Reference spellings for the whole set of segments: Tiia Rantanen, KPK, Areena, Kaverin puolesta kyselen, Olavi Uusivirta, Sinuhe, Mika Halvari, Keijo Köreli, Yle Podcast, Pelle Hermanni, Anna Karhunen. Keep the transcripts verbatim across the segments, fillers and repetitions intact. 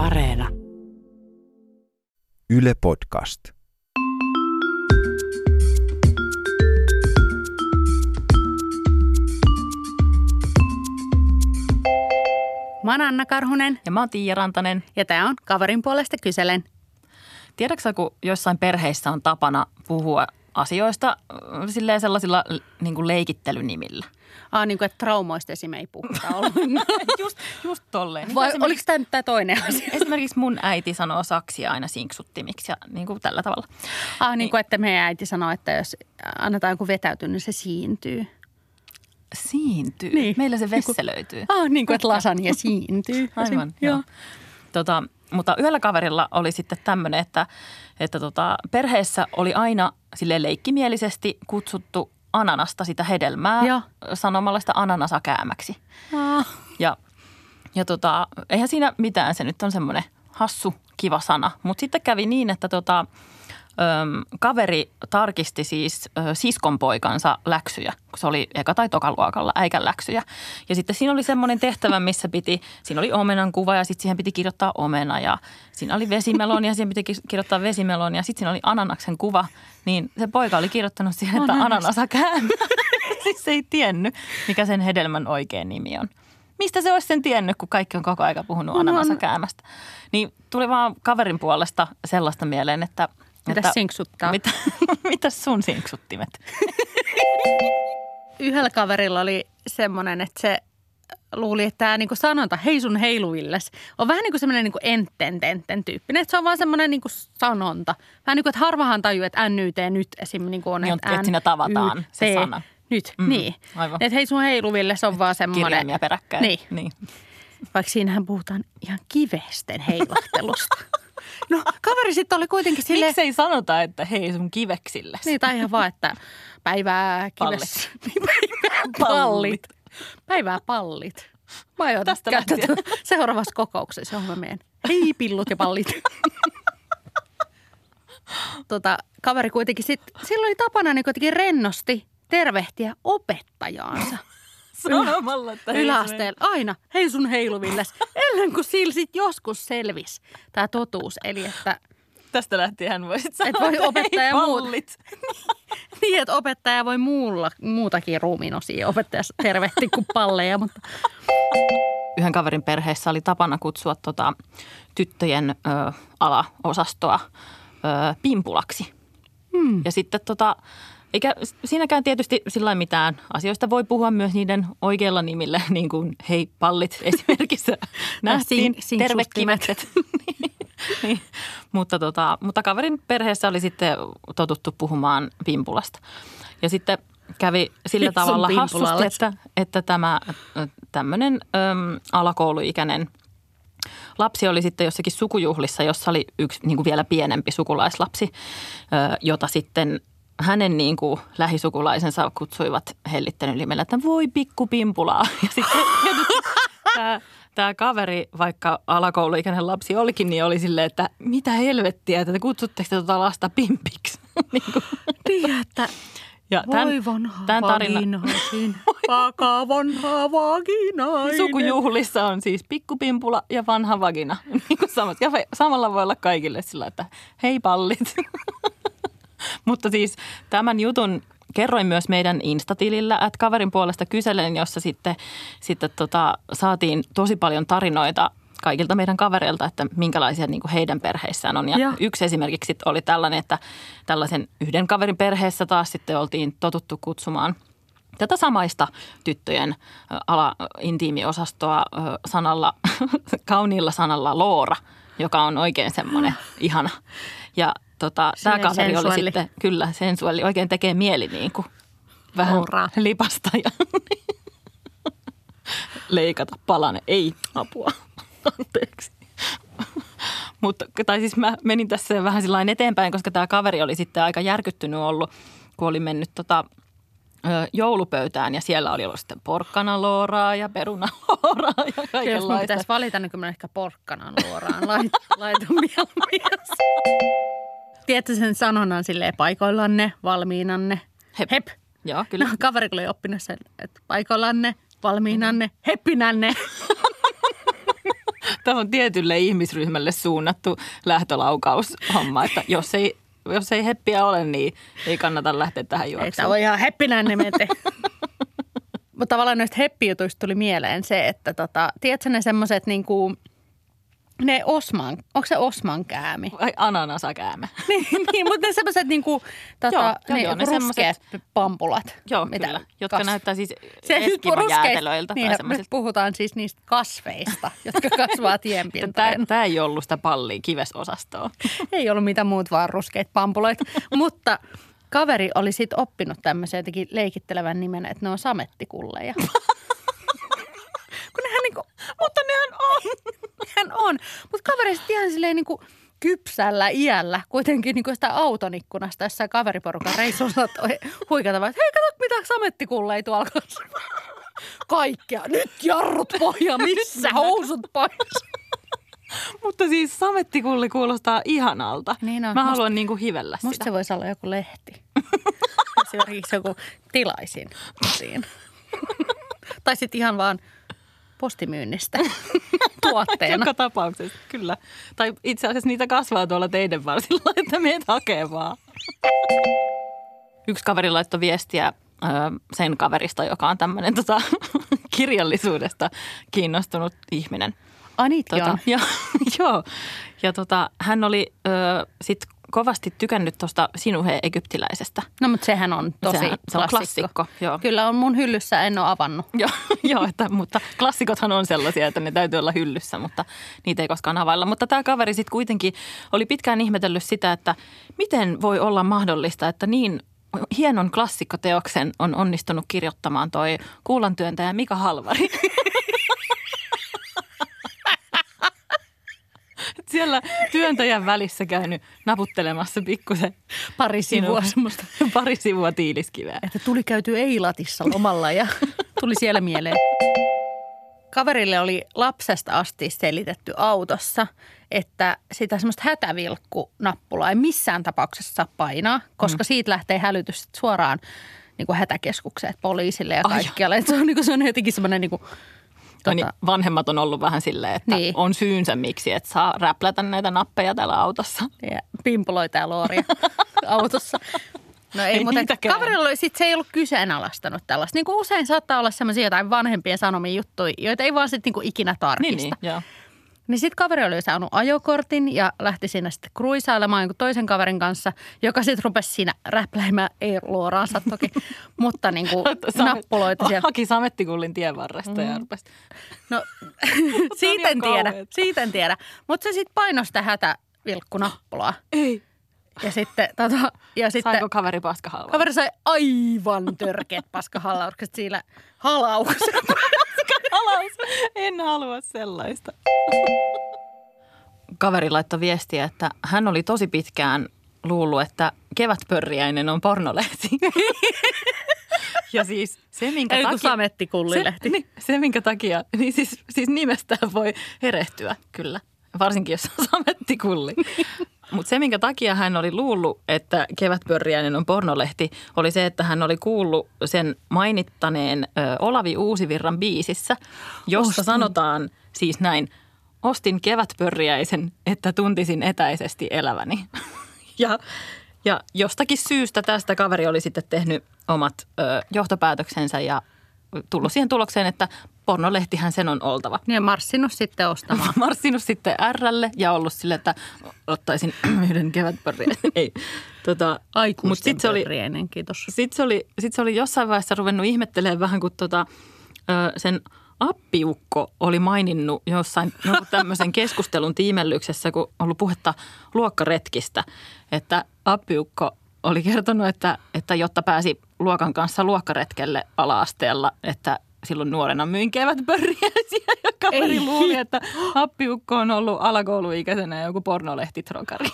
ja Areena. Yle Podcast. Mä oon Anna Karhunen. Ja mä oon Tiia Rantanen. Ja tää on Kaverin puolesta kyselen. Tiedätkö, kun jossain perheissä on tapana puhua asioista silleen sellaisilla niin kuin leikittelynimillä? Ah, niin kuin, että traumoista esim. Ei puhuta ollenkaan. just, just tolleen. Vai esimerkiksi, oliko tämä nyt tämä toinen asia? Esimerkiksi mun äiti sanoo saksia aina sinksuttimiksi ja niin kuin tällä tavalla. Ah, niin, niin kuin, että meidän äiti sanoo, että jos annetaan joku vetäytyä, niin se siintyy. Siintyy? Niin. Meillä se vesselöityy. Niin kuin, ah, niin kuin, että lasania siintyy. Aivan, joo. joo. Tota, mutta yhdellä kaverilla oli sitten tämmöinen, että, että tota, perheessä oli aina silleen leikkimielisesti kutsuttu ananasta sitä hedelmää ja sanomalla sitä ananasakäämäksi. Ja, ja, ja tota, eihän siinä mitään, se nyt on semmoinen hassu, kiva sana. Mutta sitten kävi niin, että tota, äm, kaveri tarkisti siis ä, siskonpoikansa läksyjä, kun se oli eka- tai tokaluokalla äikän läksyjä. Ja sitten siinä oli semmoinen tehtävä, missä piti, siinä oli omenan kuva ja sitten siihen piti kirjoittaa omena ja siinä oli vesimeloni ja siihen piti kirjoittaa vesimeloni ja sitten siinä oli ananaksen kuva. Niin se poika oli kirjoittanut siihen, että ananasa käämää. Siis se ei tiennyt, mikä sen hedelmän oikea nimi on. Mistä se olisi sen tiennyt, kun kaikki on koko aika puhunut ananasa käämästä. Niin tuli vaan kaverin puolesta sellaista mieleen, että... Mitäs että, sinksuttaa? Mitä, mitäs sun sinksuttimet? Yhdellä kaverilla oli semmoinen, että se luuli, että tämä niinku sanonta hei sun heiluilles on vähän niin kuin semmoinen niinku enten tenten tyyppinen. Että se on vaan semmoinen niinku sanonta. Vähän niin kuin, että harvahan tajuu, että nyt esimerkiksi niinku on, niin että n siinä tavataan y- se sana. Nyt, mm, niin. Aivan. Että hei sun heiluilles on et vaan semmoinen. Kirjaimia peräkkäin. Niin. niin. Vaikka siinähän puhutaan ihan kivesten heilahtelusta. No kaveri sitten oli kuitenkin sille. Miksei sanota, että hei sun kiveksillesi? Niin, tai ihan vaan, että päivää kives. Päivää pallit. Päivää pallit. Mä aion tästä käytetään seuraavassa kokouksessa, johon mä menen. Hei pillut ja pallit. tota, kaveri kuitenkin sitten, silloin oli tapana niin kuitenkin rennosti tervehtiä opettajaansa. Sanomalla, että hei yläasteella. Aina, hei sun heiluvilles. Ellen kun sillä sit joskus selvisi tämä totuus. Eli että... Tästä lähtien hän voisit sanoa, että, voi että hei pallit. Niin, että opettaja voi muulla, muutakin ruumiin osia opettaja tervehti kuin palleja. Mutta. Yhden kaverin perheessä oli tapana kutsua tota, tyttöjen ö, alaosastoa ö, pimpulaksi. Hmm. Ja sitten tota... Eikä siinäkään tietysti sillä mitään. Asioista voi puhua myös niiden oikeilla nimillä, niin kuin hei pallit esimerkiksi nähtiin, tervekiväkset. niin, niin. mutta, tota, mutta kaverin perheessä oli sitten totuttu puhumaan pimpulasta. Ja sitten kävi sillä tavalla hassusti, että, että tämä tämmöinen äm, alakouluikäinen lapsi oli sitten jossakin sukujuhlissa, jossa oli yksi niin kuin vielä pienempi sukulaislapsi, ö, jota sitten... Hänen niin kuin lähisukulaisensa kutsuivat hellittelyn nimellä, että voi pikku pimpulaa. Ja sitten tämä, tämä kaveri, vaikka alakouluikäinen lapsi olikin, niin oli silleen, että mitä helvettiä, että kutsutteko te tuota lasta pimpiksi? niin kuin. Tiedättä. Ja tämän, voi vanha tämän tarina... Vaka vanha vaginainen. Sukujuhlissa on siis pikkupimpula ja vanha vagina. Niin kuin samassa. Ja samalla voi olla kaikille sillä, että hei pallit. Mutta siis tämän jutun kerroin myös meidän Insta-tilillä, että kaverin puolesta kyselen, jossa sitten, sitten tota, saatiin tosi paljon tarinoita kaikilta meidän kavereilta, että minkälaisia niin kuin heidän perheissään on. Ja, ja. yksi esimerkiksi oli tällainen, että tällaisen yhden kaverin perheessä taas sitten oltiin totuttu kutsumaan tätä samaista tyttöjen ala-intiimiosastoa sanalla, kauniilla sanalla Loora, joka on oikein semmoinen ihana. Ja... Tota, tämä kaveri sensuelli. Oli sitten, kyllä, sensuelli. Oikein tekee mieli niin kuin vähän Loraa. Lipasta ja leikata palane. Ei, apua. Anteeksi. Mutta, tai siis mä menin tässä vähän sillain eteenpäin, koska tämä kaveri oli sitten aika järkyttynyt ollut, kun oli mennyt tota, joulupöytään ja siellä oli ollut sitten porkkanalooraa ja perunalooraa ja kaikenlaista. Jos mun pitäisi valita, niin kyllä mä ehkä porkkanalooraan laitan mieluummin. Tiedätkö sen sanonnan silleen paikoillanne, valmiinanne, hep. hep. Joo, kyllä. No, kaveri oli oppinut sen, että paikoillanne, valmiinanne, heppinänne. on tietylle ihmisryhmälle suunnattu lähtölaukaus-homma, että jos ei, jos ei heppiä ole, niin ei kannata lähteä tähän juoksuun. Ei tämä ole ihan heppinään nimetä. Mutta tavallaan noista heppijutuista tuli mieleen se, että tota, tiedätkö ne semmoiset niin kuin ne Osman, onko se Osman käämi? Ai ananasakääme. niin, niin, mutta ne semmoiset niinku, tota, joo, ne, joo, ne ruskeat semmoset pampulat. Joo, mitä, kyllä, jotka kasv... näyttää siis eskimajäätelöiltä. Niin, nyt puhutaan siis niistä kasveista, jotka kasvaa tienpintojen. Tämä ei ollut sitä pallia kivesosastoa. ei ollut mitään muut, vaan ruskeat pampuloit. mutta kaveri oli sitten oppinut tämmöisen jotenkin leikittelevän nimen, että ne on samettikulleja. Kun nehän niinku, mutta nehän on, nehän on. Mutta kaveri sitten ihan silleen niinku kypsällä iällä kuitenkin niinku sitä auton ikkunasta jossain kaveriporukan reissuun saattoi huikata vaan, että hei kato mitä samettikulleja tuolla kasvaa. Kaikkea, nyt jarrut pohjaan, missä housut pois. Mutta siis samettikulli kuulostaa ihanalta. Niin on. Mä haluan musta, niinku hivellä sitä. Musta se voisi olla joku lehti. Esimerkiksi joku tilaisin siinä. Tai sitten ihan vaan postimyynnistä tuotteena. Joka tapauksessa, kyllä. Tai itse asiassa niitä kasvaa tuolla teidän varsilla, että meet hakemaan. Yksi kaveri laittoi viestiä sen kaverista, joka on tämmöinen tota, kirjallisuudesta kiinnostunut ihminen. Ah, niitkin tota, on. Ja, joo. Ja tota, hän oli sitten kovasti tykännyt tuosta Sinuhe Egyptiläisestä. No, mutta sehän on tosi sehän, se on klassikko. Joo. Kyllä on mun hyllyssä, en ole avannut. joo, joo että, mutta klassikothan on sellaisia, että ne täytyy olla hyllyssä, mutta niitä ei koskaan availla. Mutta tämä kaveri sitten kuitenkin oli pitkään ihmetellyt sitä, että miten voi olla mahdollista, että niin hienon klassikkoteoksen on onnistunut kirjoittamaan toi kuulantyöntäjä Mika Halvari. Siellä työntäjän välissä käynyt naputtelemassa pikkusen pari sivua, semmoista, pari sivua tiiliskiveä. Että tuli käyty Eilatissa lomalla ja tuli siellä mieleen. Kaverille oli lapsesta asti selitetty autossa, että sitä semmoista hätävilkkunappulaa ei missään tapauksessa saa painaa, koska mm. siitä lähtee hälytys suoraan niin kuin hätäkeskukseen, poliisille ja kaikkialle. Ai, se on, niin kuin, se on jotenkin semmoinen... Niin kuin, Tota, niin vanhemmat on ollut vähän silleen, että niin. on syynsä miksi, että saa räplätä näitä nappeja täällä autossa. Ja pimpuloita ja looria autossa. No ei, ei mutta kaverilla oli, sit se ei ollut kyseenalaistanut tällaista. Niin kuin usein saattaa olla sellaisia jotain vanhempien sanomia juttuja, joita ei vaan sitten niinku ikinä tarkista. Niin, niin, niin sitten kaveri oli saanut ajokortin ja lähti siinä sitten kruisailemaan jonkun toisen kaverin kanssa, joka sitten rupesi siinä räpläimään, ei luoraansa toki, mutta niin kuin nappuloita siellä. Haki samettikullin tien varresta mm-hmm. ja rupesi. No siitä en tiedä, siitä en tiedä. Mutta se sitten painoi sitä hätävilkkunappulaa. Ei. Ja sitten, tota, ja sitten... Saiko kaveri paskahalvaukset? Kaveri sai aivan törkeät paskahalvaukset siellä halauksessa. Alas. En halua sellaista. Kaveri laittoi viestiä, että hän oli tosi pitkään luullut, että Kevätpörriäinen on pornolehti. Ja siis se, minkä Ei, takia... samettikulli-lehti. Se, niin, se, minkä takia, niin siis, siis nimestään voi herehtyä, kyllä. Varsinkin, jos on samettikulli. Mutta se, minkä takia hän oli luullut, että Kevätpörriäinen on pornolehti, oli se, että hän oli kuullut sen mainittaneen ö, Olavi Uusivirran biisissä, jossa Ostin. sanotaan siis näin, ostin kevätpörriäisen, että tuntisin etäisesti eläväni. ja, ja jostakin syystä tästä kaveri oli sitten tehnyt omat ö, johtopäätöksensä ja tullut siihen tulokseen, että pornolehtihän sen on oltava. Ja marssinut sitten ostamaan. Marssinut sitten R:lle ja ollut sille, että ottaisin yhden kevätpörriäisen. Ei. Tota, aikuisten pörriäinen, kiitos. Sitten se, oli, sit se oli jossain vaiheessa ruvennut ihmettelemään vähän, kun tota, sen appiukko oli maininnut jossain no, tämmöisen keskustelun tiimellyksessä, kun on ollut puhetta luokkaretkistä, että appiukko oli kertonut, että, että jotta pääsi luokan kanssa luokkaretkelle ala-asteella, että silloin nuorena myin kevätpörriäisiä ja kaveri Ei. luuli, että appiukko on ollut alakouluikäisenä joku pornolehtitrokari.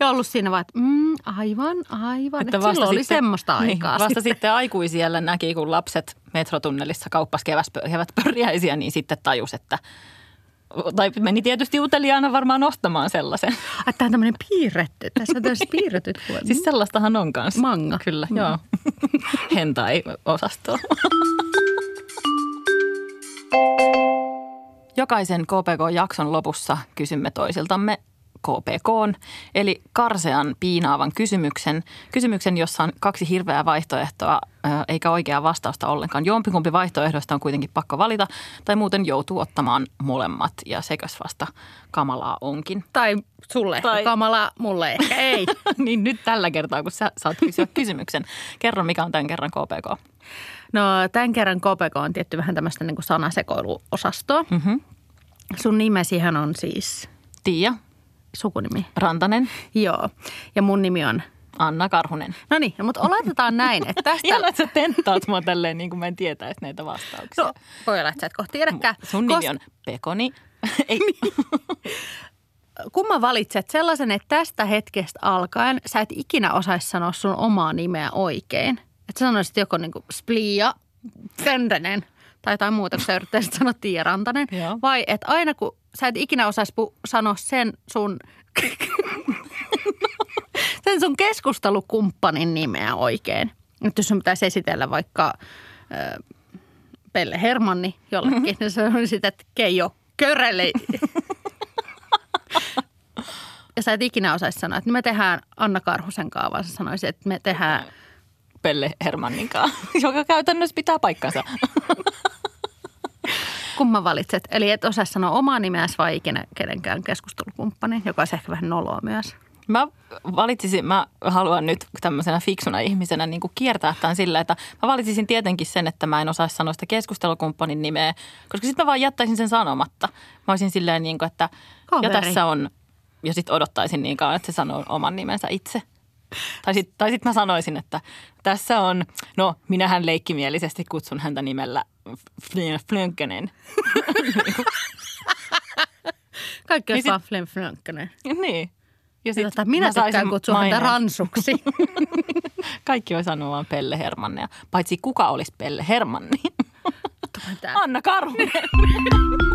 Ja ollut siinä vaan, että mm, aivan, aivan. Että että silloin oli semmoista aikaa. Niin, vasta sitten, sitten aikuisiellä näki, kun lapset metrotunnelissa kauppasi kevätpörriäisiä, niin sitten tajus, että tai meni tietysti uteliaana varmaan ostamaan sellaisen. Ai, tämä on tämmöinen piirretty. Tässä on tämmöiset piirretyt huoneet. Siis sellaistahan on kanssa. Manga. Kyllä, mm. joo. Hentai-osastoa. jokaisen K P K-jakson lopussa kysymme toisiltamme K P K:n, eli karsean piinaavan kysymyksen, kysymyksen, jossa on kaksi hirveää vaihtoehtoa eikä oikeaa vastausta ollenkaan. Jompikumpi vaihtoehdosta on kuitenkin pakko valita tai muuten joutuu ottamaan molemmat ja sekös vasta kamalaa onkin. Tai sulle tai... kamalaa, mulle ehkä ei. Niin nyt tällä kertaa, kun sä saat kysyä kysymyksen. Kerro, mikä on tämän kerran K P K? No tämän kerran K P K on tietty vähän tämmöistä niin kuin sanasekoiluosastoa. Mm-hmm. Sun nimesihän on siis? Tiia. Sukunimi? Rantanen. Joo. Ja mun nimi on? Anna Karhunen. No niin, mutta oletetaan näin, että tästä... Hienoa, että sä tenttaat mua tälleen niin kuin mä en tietäisi näitä vastauksia. No, voi olla, että sä et kohta tiedäkään. Sun nimi Kos... on Pekoni. Ei. Kun mä valitset sellaisen, että tästä hetkestä alkaen sä et ikinä osaisi sanoa sun omaa nimeä oikein. Että sä sanoisit joko niin kuin Splia Rantanen tai jotain muuta, kun sä yrittäisit sanoa Tiia Rantanen. Joo. Vai että aina kun... Sä et ikinä osaisi pu- sanoa sen sun, sen sun keskustelukumppanin nimeä oikein. Nyt jos sun pitäisi esitellä vaikka äh, Pelle Hermanni jollekin, mm-hmm. niin sä sanoisit, että Keijo Köreli. Ja sä et ikinä osaisi sanoa, että me tehdään Anna Karhusen kaa, vaan sä sanoisit, että me tehdään Pelle Hermannin kaa, joka käytännössä pitää paikkansa. Kumman valitset? Eli et osaa sanoa omaa nimeäsi vai ikinä kenenkään keskustelukumppani, joka on ehkä vähän noloa myös. Mä valitsisin, mä haluan nyt tämmöisenä fiksuna ihmisenä niin kuin kiertää tämän sillä, että mä valitsisin tietenkin sen, että mä en osaisi sanoa sitä keskustelukumppanin nimeä, koska sitten mä vaan jättäisin sen sanomatta. Mä olisin silleen niin kuin, että Kaveri. Ja tässä on, ja sitten odottaisin niin kauan, että se sanoo oman nimensä itse. Tai sitten sit mä sanoisin, että tässä on, no minähän leikkimielisesti kutsun häntä nimellä Flönkönen. Kaikki on vaan Flönkönen. Niin. Ja sit tota, minä tykkään kutsua häntä Ransuksi. Kaikki on sanonut vaan Pelle Hermannia, paitsi kuka olisi Pelle Hermanni? Anna Karhunen.